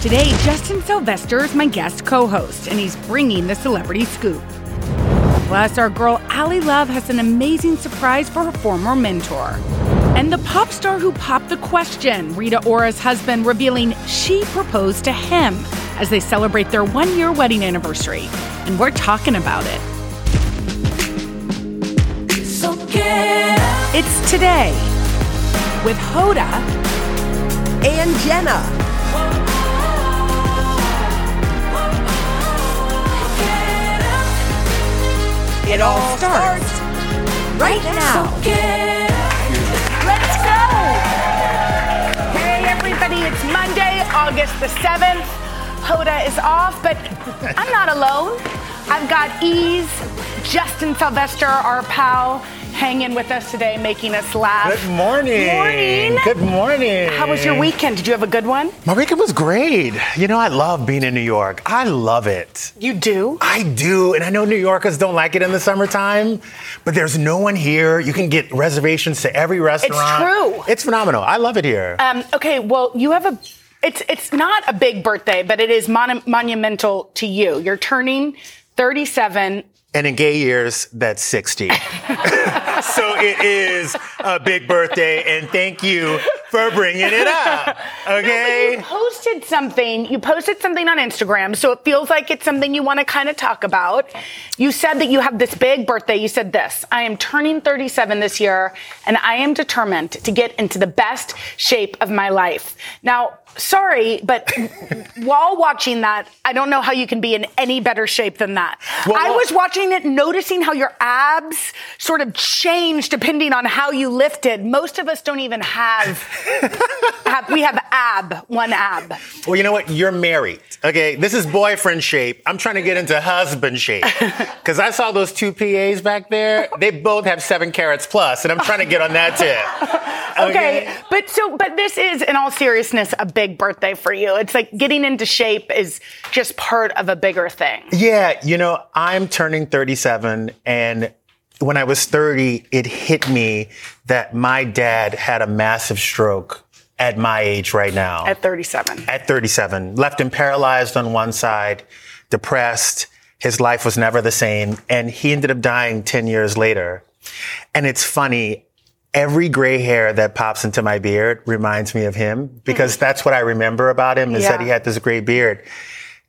Today, Justin Sylvester is my guest co-host, and he's bringing the celebrity scoop. Plus, our girl Ally Love has an amazing surprise for her former mentor. And the pop star who popped the question, Rita Ora's husband, revealing she proposed to him as they celebrate their one-year wedding anniversary. And we're talking about it. It's Today with Hoda and Jenna. It all starts right now. Let's go. Hey, everybody. It's Monday, August the 7th. Hoda is off, but I'm not alone. I've got Ease, Justin Sylvester, our pal, hanging with us today, making us laugh. Good morning. Good morning. How was your weekend? Did you have a good one? My weekend was great. You know, I love being in New York. I love it. You do? I do. And I know New Yorkers don't like it in the summertime, but there's no one here. You can get reservations to every restaurant. It's true. It's phenomenal. I love it here. Okay, well, you have a... It's not a big birthday, but it is monumental to you. You're turning 37... And in gay years, that's 60. So it is a big birthday, and thank you for bringing it up, okay? No, you posted something on Instagram, so it feels like it's something you want to kind of talk about. You said that you have this big birthday. You said this: I am turning 37 this year, and I am determined to get into the best shape of my life. Now, sorry, but while watching that, I don't know how you can be in any better shape than that. Well, I was watching it, noticing how your abs sort of change depending on how you lifted. Most of us don't even have... We have one ab. Well, you know what? You're married. Okay, this is boyfriend shape. I'm trying to get into husband shape. Because I saw those two PAs back there. They both have 7 carats plus, and I'm trying to get on that tip. Okay, but this is, in all seriousness, a big birthday for you. It's like getting into shape is just part of a bigger thing. Yeah, you know, I'm turning 37, and when I was 30, it hit me that my dad had a massive stroke at my age right now. At 37. At 37. Left him paralyzed on one side, depressed. His life was never the same. And he ended up dying 10 years later. And it's funny. Every gray hair that pops into my beard reminds me of him, because that's what I remember about him, is that he had this gray beard.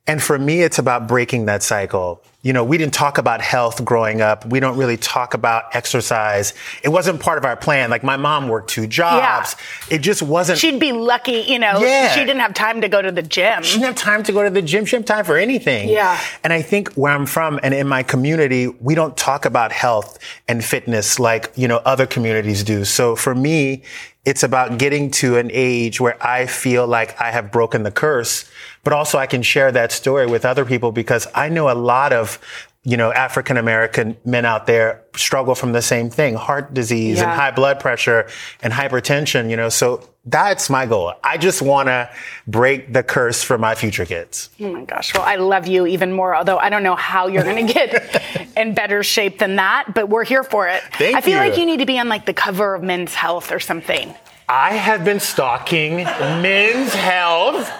And for me, it's about breaking that cycle. You know, we didn't talk about health growing up. We don't really talk about exercise. It wasn't part of our plan. Like, my mom worked 2 jobs. Yeah. It just wasn't. She'd be lucky, you know, she didn't have time to go to the gym. She didn't have time to go to the gym. She didn't have time for anything. Yeah. And I think where I'm from and in my community, we don't talk about health and fitness like, you know, other communities do. So for me, it's about getting to an age where I feel like I have broken the curse, but also I can share that story with other people, because I know a lot of, you know, African American men out there struggle from the same thing, heart disease and high blood pressure and hypertension, you know, so that's my goal. I just want to break the curse for my future kids. Oh, my gosh. Well, I love you even more, although I don't know how you're going to get in better shape than that. But we're here for it. Thank you. I feel like you need to be on, like, the cover of Men's Health or something. I have been stalking Men's Health.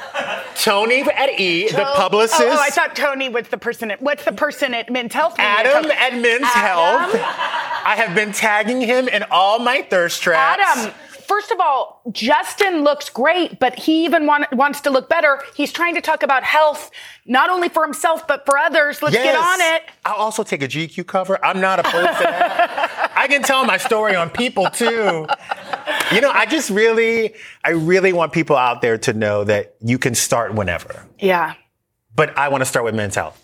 Tony at E, the publicist. Oh, I thought Tony was the person at... What's the person at Men's Health? Adam at Men's Health. I have been tagging him in all my thirst traps. Adam... First of all, Justin looks great, but he even wants to look better. He's trying to talk about health, not only for himself, but for others. Let's get on it. I'll also take a GQ cover. I'm not opposed to that. I can tell my story on People, too. You know, I really want people out there to know that you can start whenever. Yeah. But I want to start with Men's Health.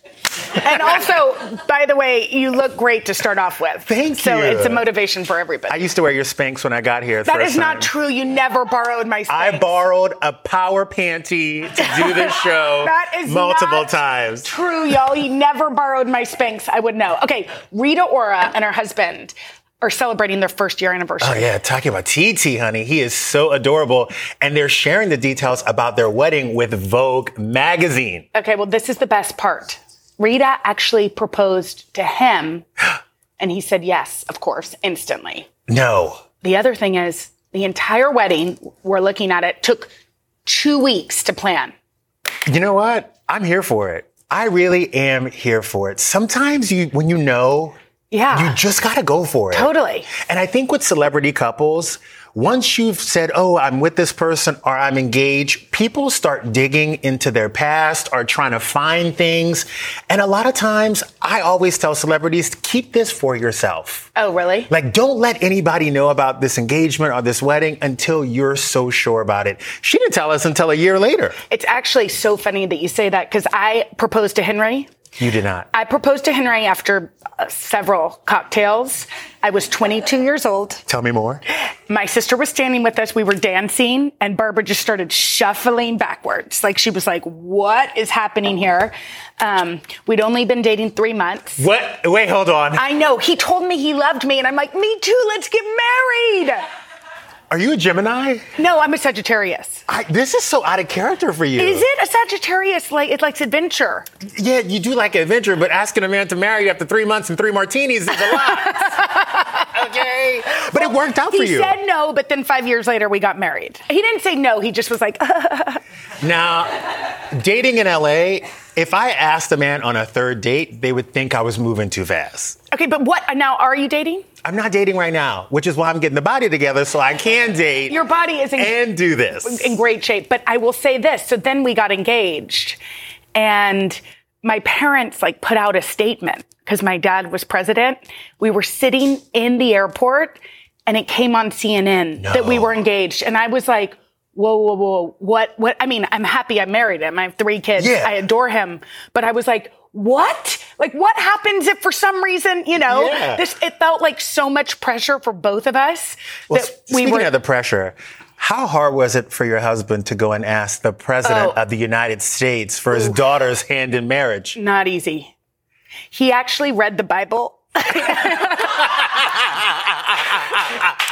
And also, by the way, you look great to start off with. Thank you. So it's a motivation for everybody. I used to wear your Spanx when I got here. That is not true. You never borrowed my Spanx. I borrowed a power panty to do this show multiple times. That is not true, y'all. You never borrowed my Spanx. I would know. Okay, Rita Ora and her husband are celebrating their first year anniversary. Oh, yeah. Talking about TT, honey. He is so adorable. And they're sharing the details about their wedding with Vogue magazine. Okay, well, this is the best part. Rita actually proposed to him, and he said yes, of course, instantly. No. The other thing is, the entire wedding, we're looking at it, took 2 weeks to plan. You know what? I'm here for it. I really am here for it. Sometimes when you know, yeah, you just got to go for it. Totally. And I think with celebrity couples, once you've said, oh, I'm with this person or I'm engaged, people start digging into their past or trying to find things. And a lot of times I always tell celebrities, keep this for yourself. Oh, really? Like, don't let anybody know about this engagement or this wedding until you're so sure about it. She didn't tell us until a year later. It's actually so funny that you say that because I proposed to Henry. You did not. I proposed to Henry after several cocktails. I was 22 years old. Tell me more. My sister was standing with us. We were dancing, and Barbara just started shuffling backwards. Like, she was like, what is happening here? We'd only been dating 3 months. What? Wait, hold on. I know. He told me he loved me, and I'm like, me too. Let's get married. Are you a Gemini? No, I'm a Sagittarius. This is so out of character for you. Is it? A Sagittarius, like, it likes adventure. Yeah, you do like adventure, but asking a man to marry you after 3 months and 3 martinis is a lot. Okay. But well, it worked out for you. He said no, but then 5 years later we got married. He didn't say no, he just was like, Now, dating in LA, if I asked a man on a third date, they would think I was moving too fast. Okay, but what, now are you dating? I'm not dating right now, which is why I'm getting the body together so I can date. Your body is and do this in great shape. But I will say this. So then we got engaged, and my parents like put out a statement because my dad was president. We were sitting in the airport, and it came on CNN that we were engaged, and I was like, whoa, whoa, whoa! What? I mean, I'm happy I married him. I have 3 kids. Yeah. I adore him, but I was like, what? Like, what happens if for some reason, you know, this, it felt like so much pressure for both of us. Well, that speaking of the pressure, how hard was it for your husband to go and ask the president of the United States for his daughter's hand in marriage? Not easy. He actually read the Bible.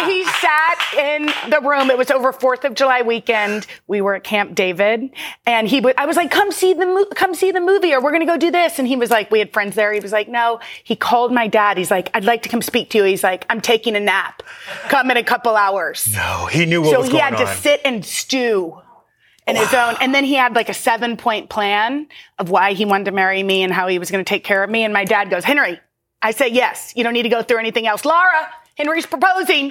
He sat in the room. It was over 4th of July weekend. We were at Camp David, and I was like, come see the movie, or we're going to go do this. And he was like, we had friends there. He was like, no. He called my dad. He's like, I'd like to come speak to you. He's like, I'm taking a nap. Come in a couple hours. No, he knew what was going on. So he had to sit and stew in his own. And then he had like a 7-point plan of why he wanted to marry me and how he was going to take care of me. And my dad goes, Henry, I say yes. You don't need to go through anything else. Laura, Henry's proposing.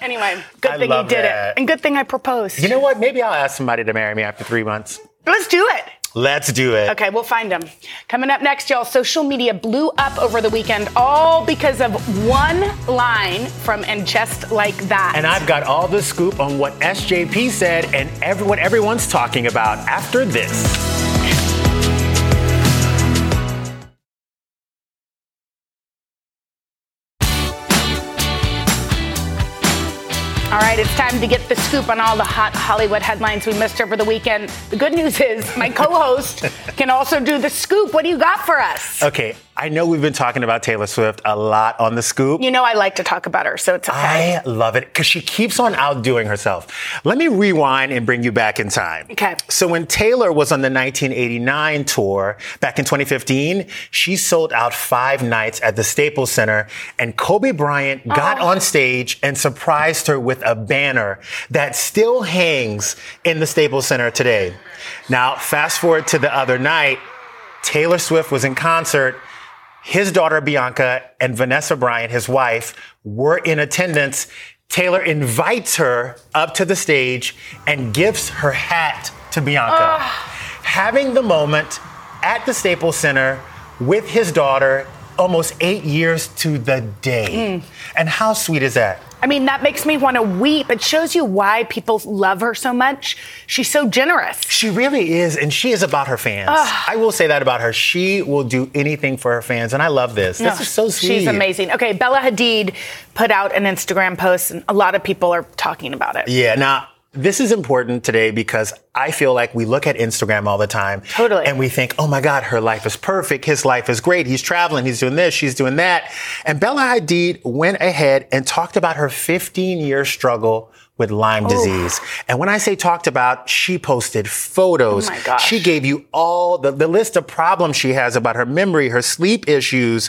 Anyway, good thing he did it. And good thing I proposed. You know what? Maybe I'll ask somebody to marry me after 3 months. Let's do it. Let's do it. Okay, we'll find him. Coming up next, y'all, social media blew up over the weekend, all because of one line from And Just Like That. And I've got all the scoop on what SJP said and what everyone's talking about after this. All right, it's time to get the scoop on all the hot Hollywood headlines we missed over the weekend. The good news is my co-host can also do the scoop. What do you got for us? Okay, I know we've been talking about Taylor Swift a lot on the scoop. You know I like to talk about her, so it's okay. I love it because she keeps on outdoing herself. Let me rewind and bring you back in time. Okay. So when Taylor was on the 1989 tour back in 2015, she sold out 5 nights at the Staples Center, and Kobe Bryant got on stage and surprised her with a banner that still hangs in the Staples Center today. Now, fast forward to the other night, Taylor Swift was in concert. His daughter, Bianca, and Vanessa Bryant, his wife, were in attendance. Taylor invites her up to the stage and gives her hat to Bianca. Having the moment at the Staples Center with his daughter almost 8 years to the day. And how sweet is that? I mean, that makes me want to weep. It shows you why people love her so much. She's so generous. She really is, and she is about her fans. I will say that about her. She will do anything for her fans, and I love this. This is so sweet. She's amazing. Okay, Bella Hadid put out an Instagram post, and a lot of people are talking about it. Yeah, now, this is important today because I feel like we look at Instagram all the time. Totally. And we think, oh my God, her life is perfect. His life is great. He's traveling. He's doing this. She's doing that. And Bella Hadid went ahead and talked about her 15-year struggle with Lyme disease. And when I say talked about, she posted photos. Oh my gosh. She gave you all the list of problems she has about her memory, her sleep issues.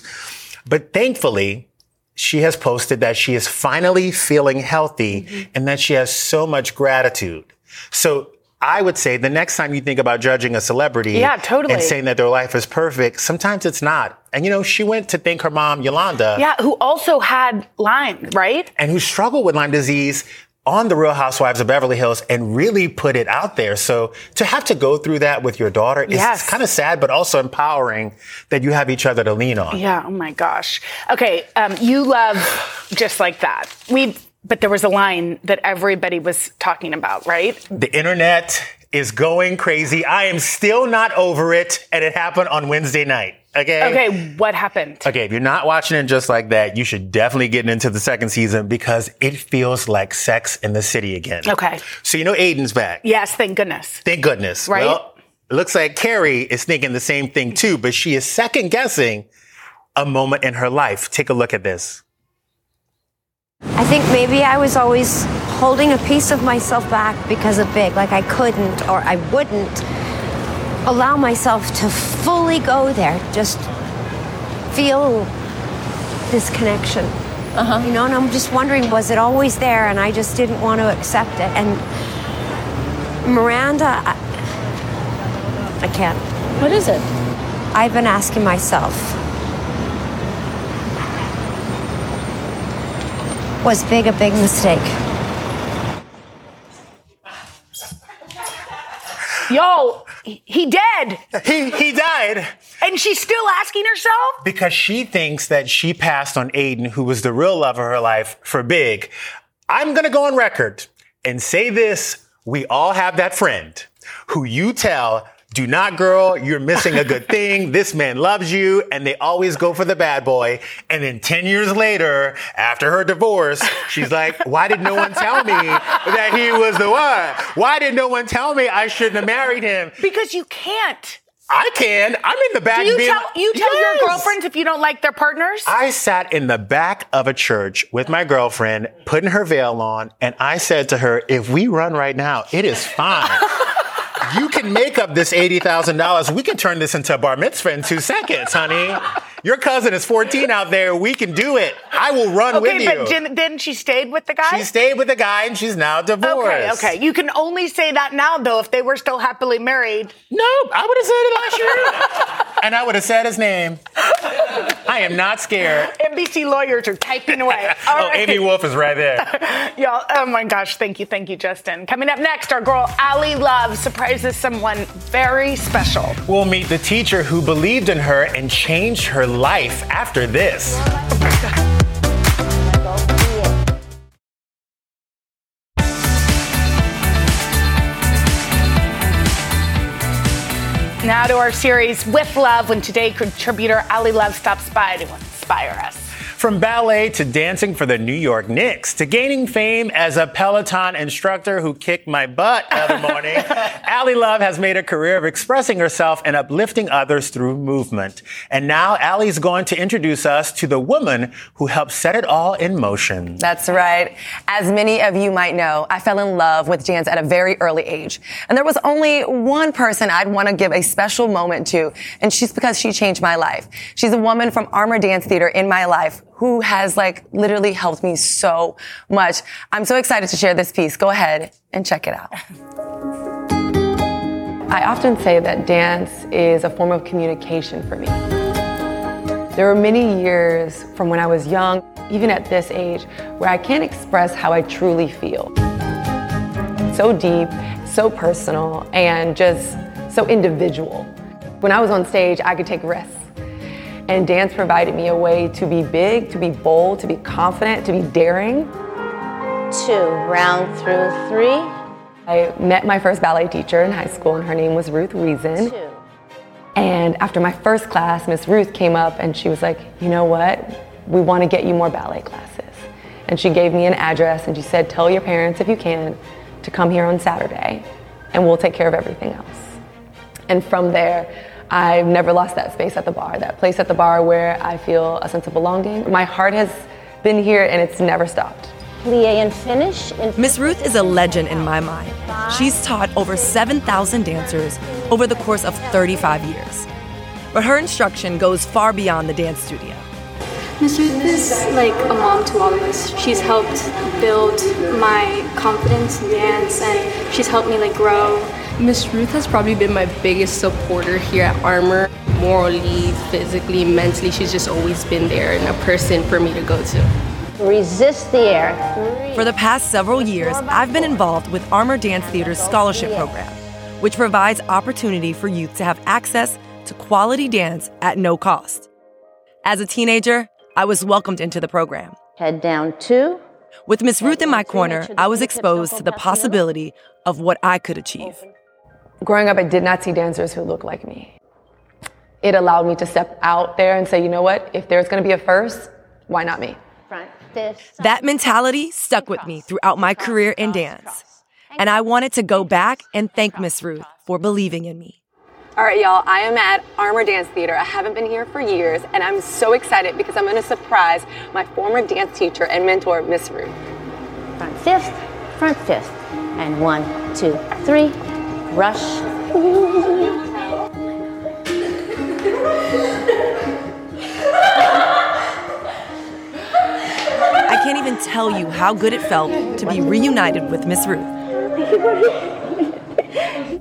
But thankfully, she has posted that she is finally feeling healthy and that she has so much gratitude. So I would say the next time you think about judging a celebrity and saying that their life is perfect, sometimes it's not. And, you know, she went to thank her mom, Yolanda. Yeah, who also had Lyme, right? And who struggled with Lyme disease on The Real Housewives of Beverly Hills and really put it out there. So to have to go through that with your daughter is kind of sad, but also empowering that you have each other to lean on. Yeah, oh my gosh. Okay, you love Just Like That. But there was a line that everybody was talking about, right? The internet is going crazy. I am still not over it. And it happened on Wednesday night. Okay. Okay. What happened? Okay. If you're not watching it Just Like That, you should definitely get into the second season because it feels like Sex in the City again. Okay. So, you know, Aiden's back. Yes. Thank goodness. Thank goodness. Right. Well, it looks like Carrie is thinking the same thing too, but she is second guessing a moment in her life. Take a look at this. I think maybe I was always holding a piece of myself back because of Big. Like I couldn't or I wouldn't allow myself to fully go there. Just feel this connection. Uh-huh. You know, and I'm just wondering, was it always there? And I just didn't want to accept it. And Miranda, I can't. What is it? I've been asking myself. Was Big a big mistake? Yo, he dead. He died. And she's still asking herself? Because she thinks that she passed on Aiden, who was the real love of her life, for Big. I'm going to go on record and say this. We all have that friend who you tell, do not, girl, you're missing a good thing. This man loves you. And they always go for the bad boy. And then 10 years later, after her divorce, she's like, why did no one tell me that he was the one? Why did no one tell me I shouldn't have married him? Because you can't. I can. I'm in the back. Do you tell your girlfriends if you don't like their partners? I sat in the back of a church with my girlfriend, putting her veil on. And I said to her, if we run right now, it is fine. You can make up this $80,000. We can turn this into a bar mitzvah in 2 seconds, honey. Your cousin is 14 out there. We can do it. I will run with you. Okay, but then she stayed with the guy? She stayed with the guy, and she's now divorced. Okay. You can only say that now, though, if they were still happily married. No, I would have said it last year. And I would have said his name. I am not scared. NBC lawyers are typing away. Right. Amy Wolf is right there. Y'all, oh my gosh, thank you, Justin. Coming up next, our girl Ally Love surprises someone very special. We'll meet the teacher who believed in her and changed her life after this. Now to our series With Love, when today contributor Ally Love stops by to inspire us. From ballet to dancing for the New York Knicks to gaining fame as a Peloton instructor who kicked my butt the other morning, Ally Love has made a career of expressing herself and uplifting others through movement. And now Ally's going to introduce us to the woman who helped set it all in motion. That's right. As many of you might know, I fell in love with dance at a very early age. And there was only one person I'd want to give a special moment to, and she's because she changed my life. She's a woman from Armor Dance Theater in my life who has literally helped me so much. I'm so excited to share this piece. Go ahead and check it out. I often say that dance is a form of communication for me. There were many years from when I was young, even at this age, where I can't express how I truly feel. So deep, so personal, and just so individual. When I was on stage, I could take risks. And dance provided me a way to be big, to be bold, to be confident, to be daring. 2, round through 3. I met my first ballet teacher in high school, and her name was Ruth Reason. 2. And after my first class, Miss Ruth came up and she was like, you know what? We want to get you more ballet classes. And she gave me an address and she said, tell your parents if you can to come here on Saturday and we'll take care of everything else. And from there, I've never lost that space at the bar, that place at the bar where I feel a sense of belonging. My heart has been here and it's never stopped. Plie and finish. Miss Ruth is a legend in my mind. She's taught over 7,000 dancers over the course of 35 years. But her instruction goes far beyond the dance studio. Ms. Ruth is like a mom to all of us. She's helped build my confidence in dance, and she's helped me like grow. Ms. Ruth has probably been my biggest supporter here at Armor. Morally, physically, mentally, she's just always been there and a person for me to go to. Resist the air. For the past several years, I've been involved with Armor Dance Theater's scholarship program, which provides opportunity for youth to have access to quality dance at no cost. As a teenager, I was welcomed into the program. Head down two. With Ms. Ruth in my corner, I was exposed to the possibility of what I could achieve. Growing up, I did not see dancers who looked like me. It allowed me to step out there and say, you know what, if there's going to be a first, why not me? That mentality stuck with me throughout my career in dance. And I wanted to go back and thank Ms. Ruth for believing in me. All right, y'all, I am at Armor Dance Theater. I haven't been here for years, and I'm so excited because I'm going to surprise my former dance teacher and mentor, Ms. Ruth. Front fist, and 1, 2, 3, rush. I can't even tell you how good it felt to be reunited with Ms. Ruth.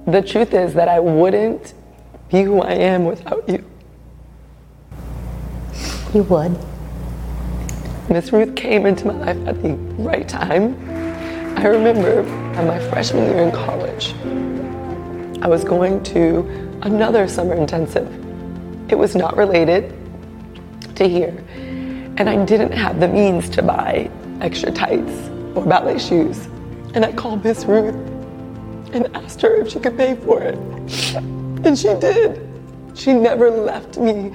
The truth is that I wouldn't be who I am without you. You would. Ms. Ruth came into my life at the right time. I remember in my freshman year in college, I was going to another summer intensive. It was not related to here, and I didn't have the means to buy extra tights or ballet shoes. And I called Ms. Ruth and asked her if she could pay for it. And she did. She never left me.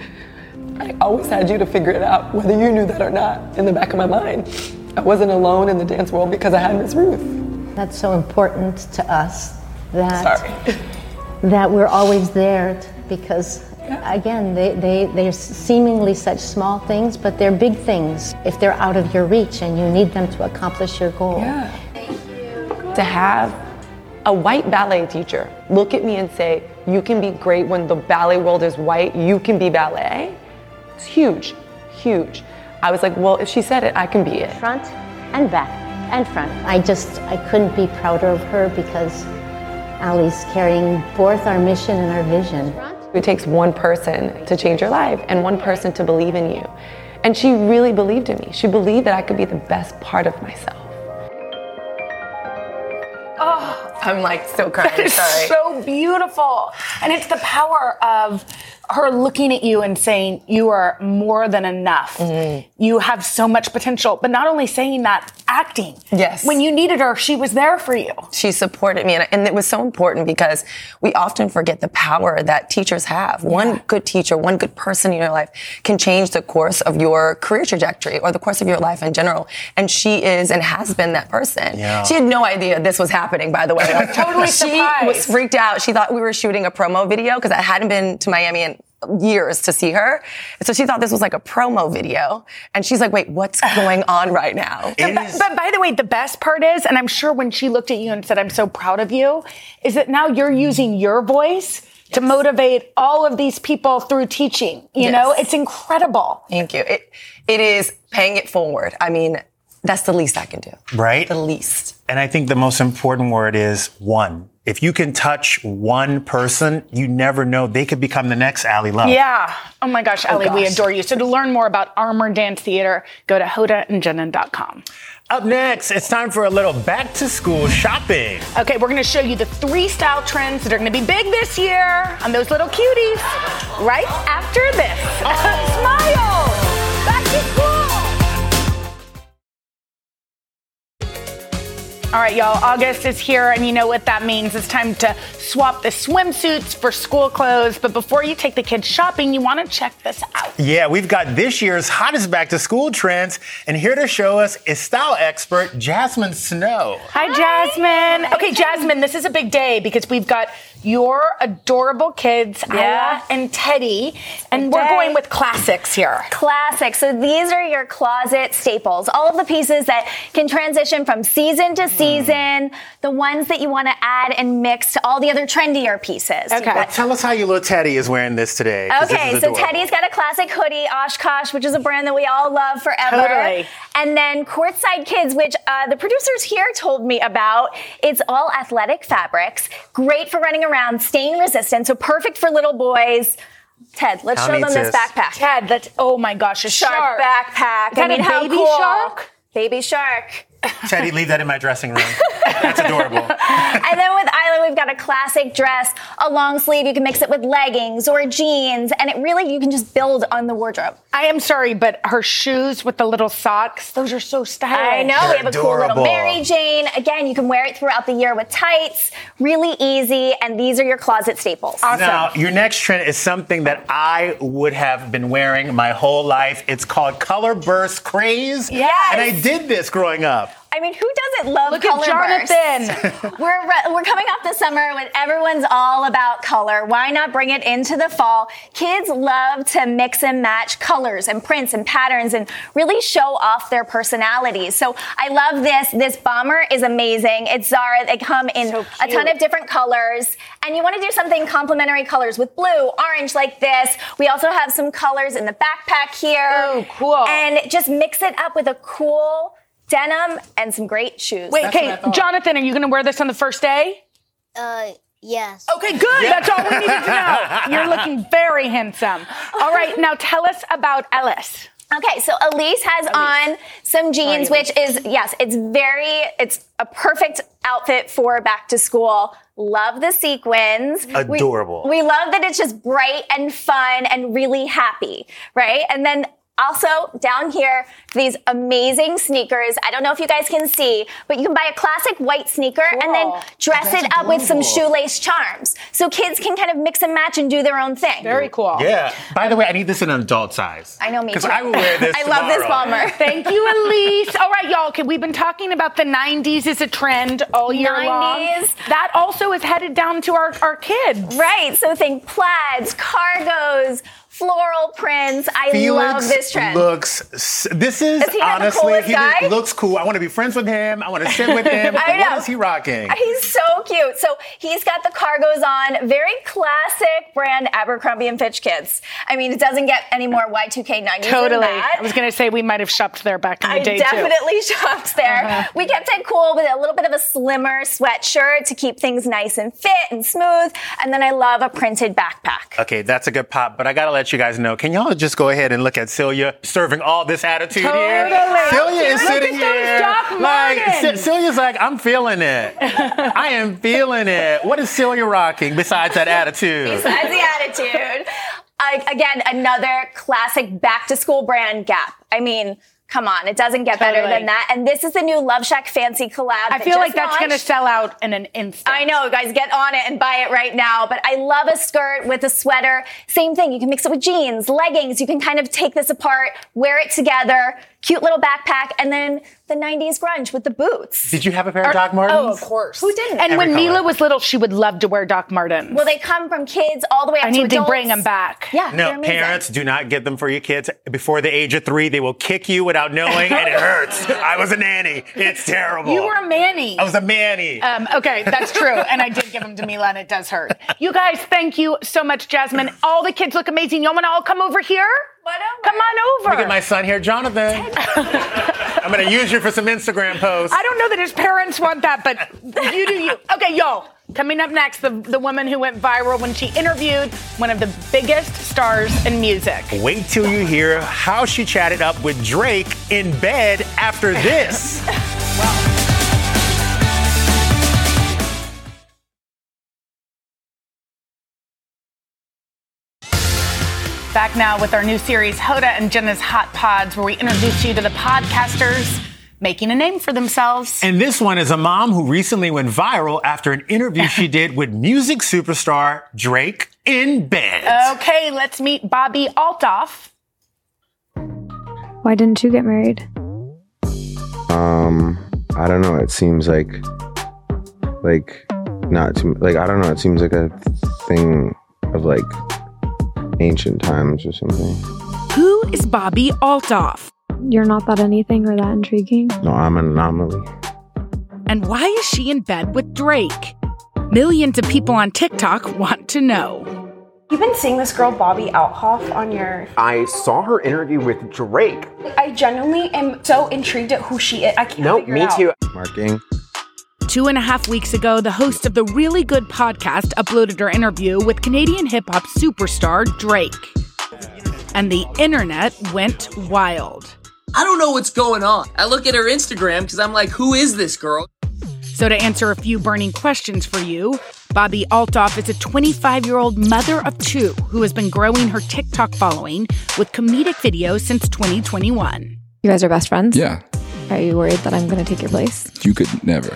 I always had you to figure it out, whether you knew that or not, in the back of my mind. I wasn't alone in the dance world because I had Ms. Ruth. That's so important to us, that we're always there because, again, they're seemingly such small things, but they're big things if they're out of your reach and you need them to accomplish your goal. Yeah. Thank you. To have a white ballet teacher look at me and say, you can be great when the ballet world is white, you can be ballet. It's huge, huge. I was like, well, if she said it, I can be it. Front and back and front. I couldn't be prouder of her because Ally's carrying forth our mission and our vision. It takes one person to change your life and one person to believe in you. And she really believed in me. She believed that I could be the best part of myself. Oh, I'm like so crying. That is sorry. So beautiful. And it's the power of her looking at you and saying, you are more than enough. Mm-hmm. You have so much potential. But not only saying that, acting. Yes. When you needed her, she was there for you. She supported me. And it was so important because we often forget the power that teachers have. Yeah. One good teacher, one good person in your life can change the course of your career trajectory or the course of your life in general. And she is and has been that person. Yeah. She had no idea this was happening, by the way. Like, totally surprised. She was freaked out. She thought we were shooting a promo video because I hadn't been to Miami in years to see her. So she thought this was like a promo video. And she's like, wait, what's going on right now? But by the way, the best part is, and I'm sure when she looked at you and said, I'm so proud of you, is that now you're using your voice to motivate all of these people through teaching. You know, it's incredible. Thank you. It is paying it forward. I mean, that's the least I can do. Right? The least. And I think the most important word is one. If you can touch one person, you never know. They could become the next Ally Love. Yeah. Oh, my gosh, Ally, we adore you. So to learn more about Armor Dance Theater, go to hodaandjenna.com. Up next, it's time for a little back-to-school shopping. Okay, we're going to show you the 3 style trends that are going to be big this year on those little cuties right after this. Smile! Back to school! All right, y'all, August is here, and you know what that means. It's time to swap the swimsuits for school clothes. But before you take the kids shopping, you want to check this out. Yeah, we've got this year's hottest back-to-school trends, and here to show us is style expert Jasmine Snow. Hi, Jasmine. Hi. Okay, Jasmine, this is a big day because we've got your adorable kids, Ella and Teddy. And we're going with classics here. Classics. So these are your closet staples. All of the pieces that can transition from season to season. The ones that you want to add and mix to all the other trendier pieces. Okay. Well, tell us how your little Teddy is wearing this today. Okay, so Teddy's got a classic hoodie, Oshkosh, which is a brand that we all love forever. Totally. And then Courtside Kids, which the producers here told me about. It's all athletic fabrics. Great for running around, stain resistant, so perfect for little boys. Ted, let's show them this backpack. Ted, oh my gosh, a shark backpack. Is that a baby shark? Baby shark. Teddy, leave that in my dressing room. That's adorable. And then with Isla, we've got a classic dress, a long sleeve. You can mix it with leggings or jeans. And it really, you can just build on the wardrobe. I am sorry, but her shoes with the little socks, those are so stylish. I know. They're we have adorable. A cool little Mary Jane. Again, you can wear it throughout the year with tights. Really easy. And these are your closet staples. Awesome. Now, your next trend is something that I would have been wearing my whole life. It's called Color Burst Craze. Yes. And I did this growing up. I mean, who doesn't love color bursts? Look at Jonathan. We're coming off the summer when everyone's all about color. Why not bring it into the fall? Kids love to mix and match colors and prints and patterns and really show off their personalities. So I love this. This bomber is amazing. It's Zara. They come in a ton of different colors. And you want to do something complementary colors with blue, orange like this. We also have some colors in the backpack here. Oh, cool. And just mix it up with a cool denim and some great shoes. Wait, okay, Jonathan, are you going to wear this on the first day? Yes. Okay, good. Yep. That's all we needed to know. You're looking very handsome. All right, now tell us about Ellis. Okay, so Elise has on some jeans, which is, yes, it's a perfect outfit for back to school. Love the sequins. Adorable. We love that it's just bright and fun and really happy, right? And then also, down here, these amazing sneakers. I don't know if you guys can see, but you can buy a classic white sneaker and then dress it up with some shoelace charms. So kids can kind of mix and match and do their own thing. Very cool. Yeah. By the way, I need this in an adult size. I know, me too. Because I will wear this tomorrow. I love this bomber. Thank you, Elise. All right, y'all. Okay, we've been talking about the 90s is a trend all year long. That also is headed down to our kids. Right. So think plaids, cargos, floral prints. I love this trend. He looks cool. I want to be friends with him. I want to sit with him. What is he rocking? He's so cute. So he's got the cargos on. Very classic brand Abercrombie & Fitch kids. I mean, it doesn't get any more Y2K90s than that. I was going to say we might have shopped there back in the day, too. I definitely shopped there. Uh-huh. We kept it cool with a little bit of a slimmer sweatshirt to keep things nice and fit and smooth. And then I love a printed backpack. Okay, that's a good pop, but I got to let you guys know, can y'all just go ahead and look at Celia serving all this attitude here? Celia is sitting here like, Celia's like, I'm feeling it. I am feeling it. What is Celia rocking besides that attitude? Besides the attitude. Again, another classic back-to-school brand Gap. I mean, come on, it doesn't get better than that. And this is the new Love Shack Fancy collab. I feel like that's going to sell out in an instant. I know, guys, get on it and buy it right now. But I love a skirt with a sweater. Same thing, you can mix it with jeans, leggings. You can kind of take this apart, wear it together. Cute little backpack, and then the 90s grunge with the boots. Did you have a pair of Doc Martens? Oh, of course. Who didn't? And when Mila was little, she would love to wear Doc Martens. Well, they come from kids all the way up to adults. I need to bring them back. Yeah, no, parents, do not get them for your kids. Before the age of 3, they will kick you without knowing, and it hurts. I was a nanny. It's terrible. You were a manny. I was a manny. Okay, that's true, and I did give them to Mila, and it does hurt. You guys, thank you so much, Jasmine. All the kids look amazing. Y'all want to all come over here? Come on over. Look at my son here, Jonathan. I'm going to use you for some Instagram posts. I don't know that his parents want that, but you do you. Okay, y'all, coming up next, the woman who went viral when she interviewed one of the biggest stars in music. Wait till you hear how she chatted up with Drake in bed after this. Wow. Back now with our new series, Hoda and Jenna's Hot Pods, where we introduce you to the podcasters making a name for themselves. And this one is a mom who recently went viral after an interview she did with music superstar Drake in bed. Okay, let's meet Bobbi Althoff. Why didn't you get married? I don't know. It seems like not too, like, I don't know, it seems like a thing of like ancient times or something. Who is Bobbi Althoff? You're not that anything or that intriguing. No, I'm an anomaly. And why is she in bed with Drake? Millions of people on TikTok want to know. You've been seeing this girl Bobbi Althoff on your... I saw her interview with Drake. I genuinely am so intrigued at who she is. I can't figure it out. No, me too. Marking. 2.5 weeks ago, the host of the Really Good podcast uploaded her interview with Canadian hip-hop superstar Drake. And the internet went wild. I don't know what's going on. I look at her Instagram because I'm like, who is this girl? So to answer a few burning questions for you, Bobbi Althoff is a 25-year-old mother of two who has been growing her TikTok following with comedic videos since 2021. You guys are best friends? Yeah. Are you worried that I'm going to take your place? You could never.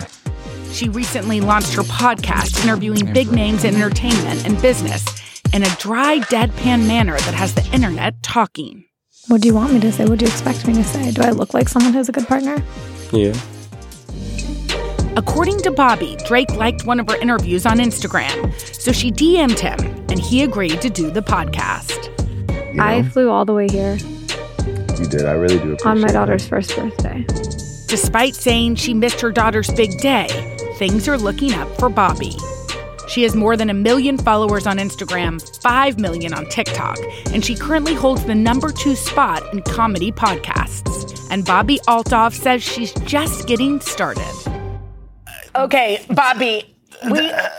She recently launched her podcast, interviewing big names in entertainment and business in a dry, deadpan manner that has the internet talking. What do you want me to say? What do you expect me to say? Do I look like someone who's a good partner? Yeah. According to Bobbi, Drake liked one of her interviews on Instagram, so she DM'd him, and he agreed to do the podcast. You know, I flew all the way here. You did. I really do appreciate it. On my daughter's first birthday. Despite saying she missed her daughter's big day, things are looking up for Bobbi. She has more than 1 million followers on Instagram, 5 million on TikTok, and she currently holds the #2 spot in comedy podcasts. And Bobbi Althoff says she's just getting started. Okay, Bobbi, the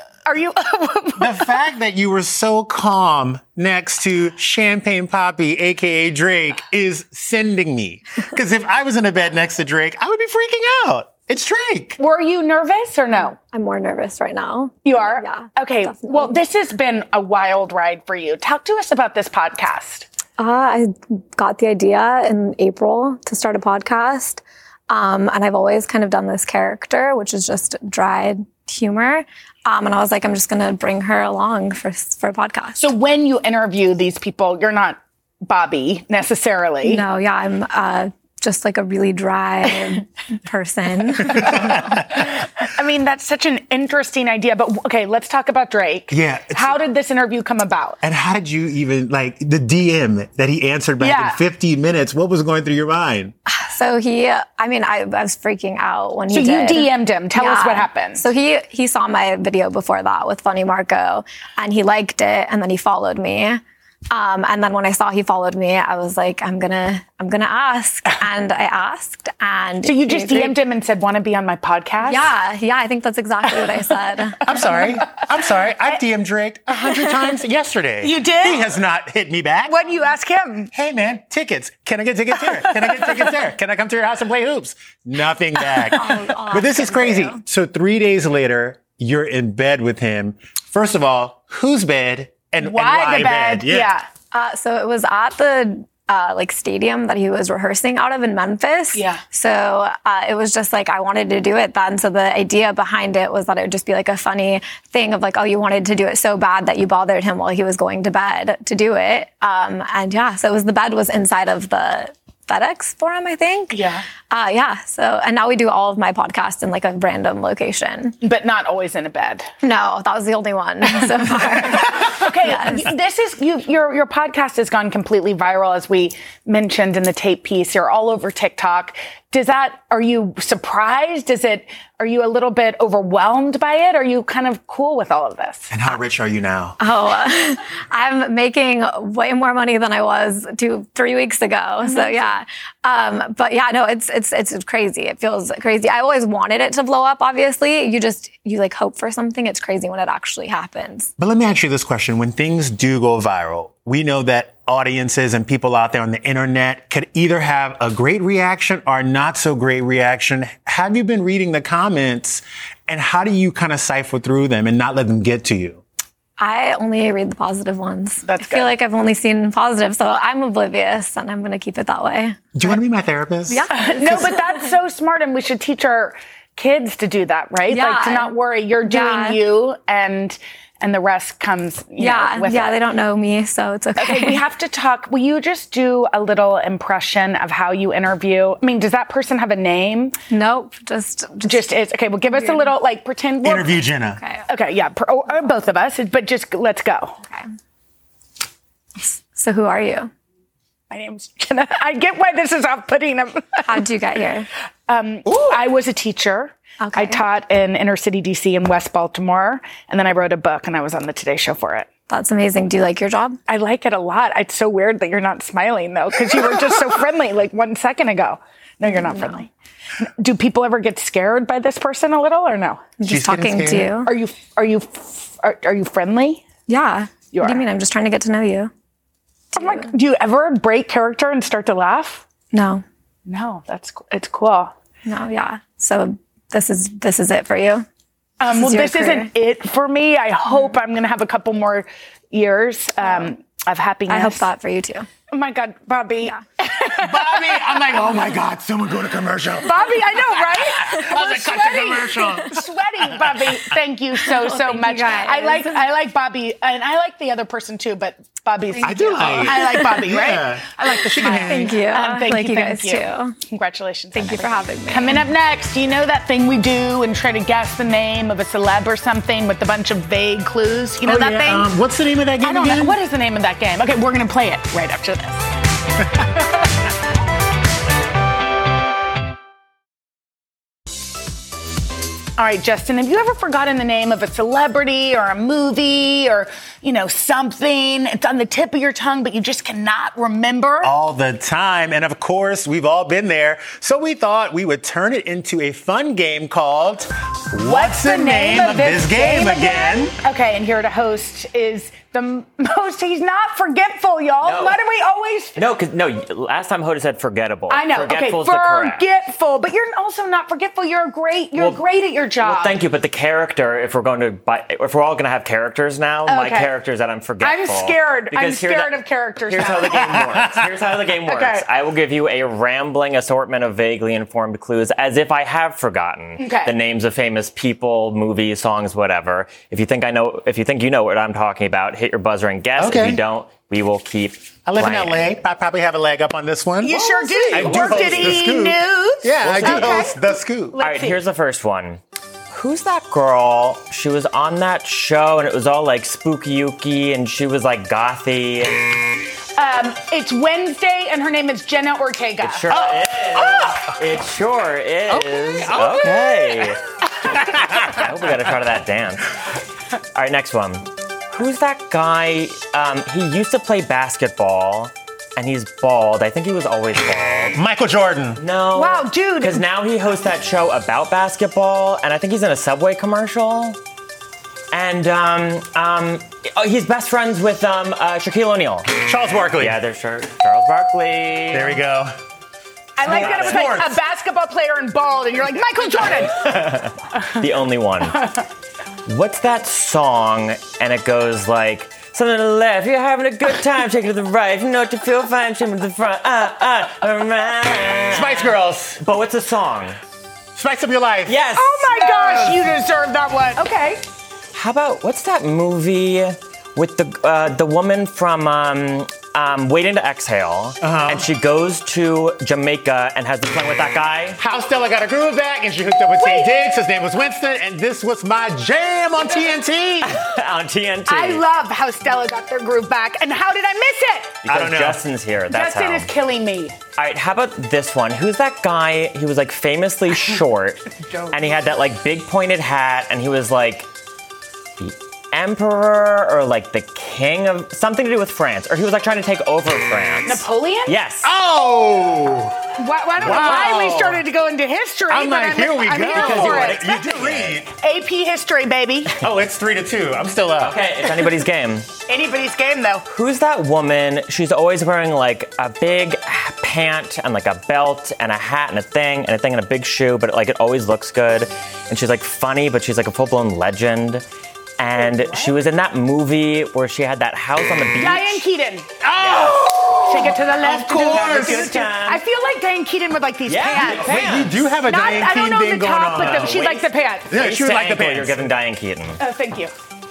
fact that you were so calm next to Champagne Poppy, a.k.a. Drake, is sending me. Because if I was in a bed next to Drake, I would be freaking out. It's Drake. Were you nervous or no? I'm more nervous right now. You are? Yeah. Okay, definitely. Well, this has been a wild ride for you. Talk to us about this podcast. I got the idea in April to start a podcast. And I've always kind of done this character, which is just dry humor. And I was like, I'm just going to bring her along for a podcast. So when you interview these people, you're not Bobbi necessarily. No, yeah, I'm just like a really dry person. I mean, that's such an interesting idea. But okay, let's talk about Drake. Yeah. How did this interview come about? And how did you even, like, the DM that he answered back in 15 minutes, what was going through your mind? So I was freaking out when he did. So you DM'd him. Tell us what happened. So he saw my video before that with Funny Marco, and he liked it, and then he followed me. And then when I saw he followed me, I was like, I'm gonna ask. And I asked. And so you just DM'd him and said, want to be on my podcast? Yeah, I think that's exactly what I said. I'm sorry. I've DM'd Drake 100 times yesterday. You did? He has not hit me back. When you ask him, hey man, tickets. Can I get tickets here? Can I get tickets there? Can I come to your house and play hoops? Nothing back. But this is crazy. So 3 days later, you're in bed with him. First of all, whose bed? And why the bed? Yeah. So it was at the stadium that he was rehearsing out of in Memphis. Yeah. So it was just like I wanted to do it then. So the idea behind it was that it would just be like a funny thing of like, oh, you wanted to do it so bad that you bothered him while he was going to bed to do it. So the bed was inside of the FedEx for him, I think. Yeah. So, and now we do all of my podcasts in like a random location. But not always in a bed. No, that was the only one so far. Okay. Yes. This is, your podcast has gone completely viral, as we mentioned in the tape piece. You're all over TikTok. Are you surprised? Are you a little bit overwhelmed by it? Are you kind of cool with all of this? And how rich are you now? Oh, I'm making way more money than I was 3 weeks ago. So yeah. It's crazy. It feels crazy. I always wanted it to blow up, obviously. You like hope for something. It's crazy when it actually happens. But let me ask you this question. When things do go viral, we know that audiences and people out there on the internet could either have a great reaction or not so great reaction. Have you been reading the comments, and how do you kind of cipher through them and not let them get to you? I only read the positive ones. I feel like I've only seen positive, so I'm oblivious, and I'm going to keep it that way. Do you want to be my therapist? Yeah. No, but that's so smart, and we should teach our kids to do that, right? Yeah. Like, to not worry, you're doing you, and the rest comes, you know, with it. They don't know me, so it's okay. Okay, we have to talk. Will you just do a little impression of how you interview? I mean, does that person have a name? Nope, just it's okay. Well, give us a little, like, pretend. Well, interview Jenna. Okay, yeah, or both of us, but just let's go. Okay. So who are you? My name's Jenna. I get why this is off-putting. How did you get here? I was a teacher. Okay. I taught in inner city D.C. in West Baltimore, and then I wrote a book, and I was on the Today Show for it. That's amazing. Do you like your job? I like it a lot. It's so weird that you're not smiling, though, because you were just so friendly, like, 1 second ago. No, you're not friendly. Do people ever get scared by this person a little, or no? She's talking to you. Are you friendly? Yeah. You are. What do you mean? I'm just trying to get to know you. I'm like, do you ever break character and start to laugh? No. No, it's cool. No, yeah. So this is it for you? This isn't it for me. I hope I'm going to have a couple more years of happiness. I hope that for you, too. Oh, my God, Bobbi. Yeah. Bobbi, I'm like, oh, my God, someone go to commercial. Bobbi, I know, right? I was like, cut to commercial. Sweaty, Bobbi. Thank you so much. I like Bobbi, and I like the other person, too, but Bobbi's... I like Bobbi, right? Yeah. I like the smile. Thank you. Thank you guys, too. Congratulations. Thank you for having me. Coming up next, you know that thing we do and try to guess the name of a celeb or something with a bunch of vague clues? You know that thing? What's the name of that game again? I don't know. What is the name of that game? Okay, we're going to play it right after this. All right, Justin, have you ever forgotten the name of a celebrity or a movie or, something? It's on the tip of your tongue, but you just cannot remember? All the time. And, of course, we've all been there. So we thought we would turn it into a fun game called What's the Name of This Game Again? Okay, and here to host is... the most, he's not forgetful, y'all. No. Why do we always... last time Hoda said forgettable. I know. Forgetful's the correct. Forgetful, but you're also not forgetful. You're great at your job. Well, thank you, but the character, if we're all going to have characters now, my character is that I'm forgetful. I'm scared of characters. Here's how the game works. Okay. I will give you a rambling assortment of vaguely informed clues as if I have forgotten the names of famous people, movies, songs, whatever. If you think you know what I'm talking about, hit your buzzer and guess. Okay. If you don't, we will keep playing. In LA. I probably have a leg up on this one. You sure do. I do host the scoop. News. Yeah, I do host the scoop. All right, here's the first one. Who's that girl? She was on that show, and it was all, like, spooky-ooky, and she was, like, gothy. It's Wednesday, and her name is Jenna Ortega. It sure is. Oh. It sure is. Okay. I hope we got a shot of that dance. All right, next one. Who's that guy? He used to play basketball, and he's bald. I think he was always bald. Michael Jordan. No. Wow, dude. Because now he hosts that show about basketball, and I think he's in a Subway commercial. And he's best friends with Shaquille O'Neal. Charles Barkley. Yeah, there's Charles Barkley. There we go. I like that it was like a basketball player and bald, and you're like, Michael Jordan. The only one. What's that song? And it goes like, something to the left, you're having a good time, shake it to the right, you know what to feel fine, shimmy to the front, Spice Girls. But what's the song? Spice Up Your Life. Yes. Oh my gosh, you deserve that one. Okay. How about, what's that movie with the woman from Waiting to Exhale, and she goes to Jamaica and has the fun with that guy. How Stella Got Her Groove Back, and she hooked up with Tay Diggs. His name was Winston, and this was my jam on TNT. On TNT. I love How Stella Got Their Groove Back, and how did I miss it? Because I don't know. Justin's here. That's Justin is killing me. All right, how about this one? Who's that guy? He was like famously short, and he had that like big pointed hat, and he was like. Emperor or like the king of something to do with France, or he was like trying to take over France. Napoleon? Yes. Oh! I don't know why we started to go into history. I'm like, here we go. You do read. AP history, baby. Oh, it's 3-2. I'm still up. Okay, it's anybody's game. Anybody's game, though. Who's that woman? She's always wearing like a big pant and like a belt and a hat and a thing and a big shoe, but it always looks good. And she's like funny, but she's like a full-blown legend. And she was in that movie where she had that house on the beach. Diane Keaton. Oh! Yes. Take it to the left. Of course. To the good time. I feel like Diane Keaton with like these pants. Wait, you do have a Diane Keaton thing going on. I don't know the top, but she likes the pants. Yeah, she would like the pants. You're giving Diane Keaton. Oh, thank you.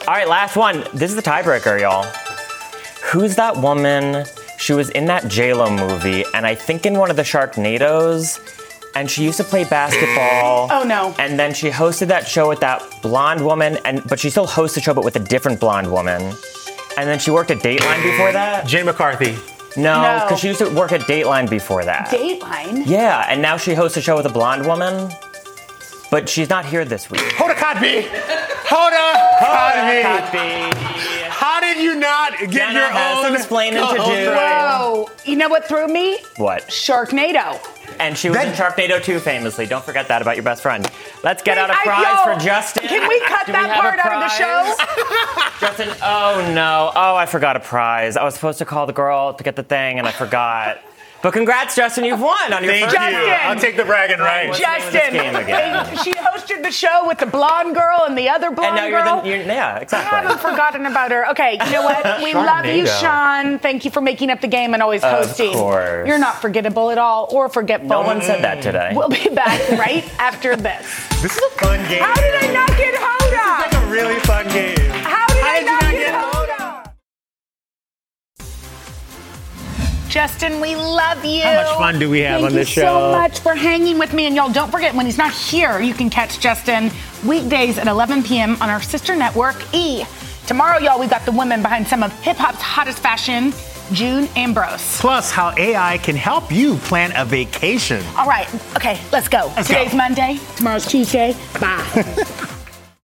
All right, last one. This is the tiebreaker, y'all. Who's that woman? She was in that J-Lo movie, and I think in one of the Sharknados, and she used to play basketball. Oh, no. And then she hosted that show with that blonde woman, but she still hosts the show, but with a different blonde woman. And then she worked at Dateline before that. Jay McCarthy. No, because she used to work at Dateline before that. Dateline? Yeah, and now she hosts a show with a blonde woman, but she's not here this week. Hoda Kotb! Hoda Kotb! How did you not get your own? Some explaining to do. Whoa! You know what threw me? What? Sharknado. And she was in Sharknado 2 famously. Don't forget that about your best friend. Let's get out a prize for Justin. Can we cut that part out of the show? Justin, oh no. Oh, I forgot a prize. I was supposed to call the girl to get the thing and I forgot. But congrats, Justin, you've won on your first game. Thank you. I'll take the bragging rights. Justin, she hosted the show with the blonde girl and the other blonde girl. And now yeah, exactly. I haven't forgotten about her. Okay, you know what? We love you, Sean. Thank you for making up the game and always hosting. Of course. You're not forgettable at all or forgetful. No one said that today. We'll be back right after this. This is a fun game. How did I not get Hoda? This is like a really fun game. How did I not get Hoda? Justin, we love you. How much fun do we have on this show? Thank you so much for hanging with me. And y'all, don't forget, when he's not here, you can catch Justin weekdays at 11 p.m. on our sister network, E! Tomorrow, y'all, we've got the women behind some of hip-hop's hottest fashion, June Ambrose. Plus, how AI can help you plan a vacation. All right. Okay, let's go. Today's Monday. Tomorrow's Tuesday. Bye.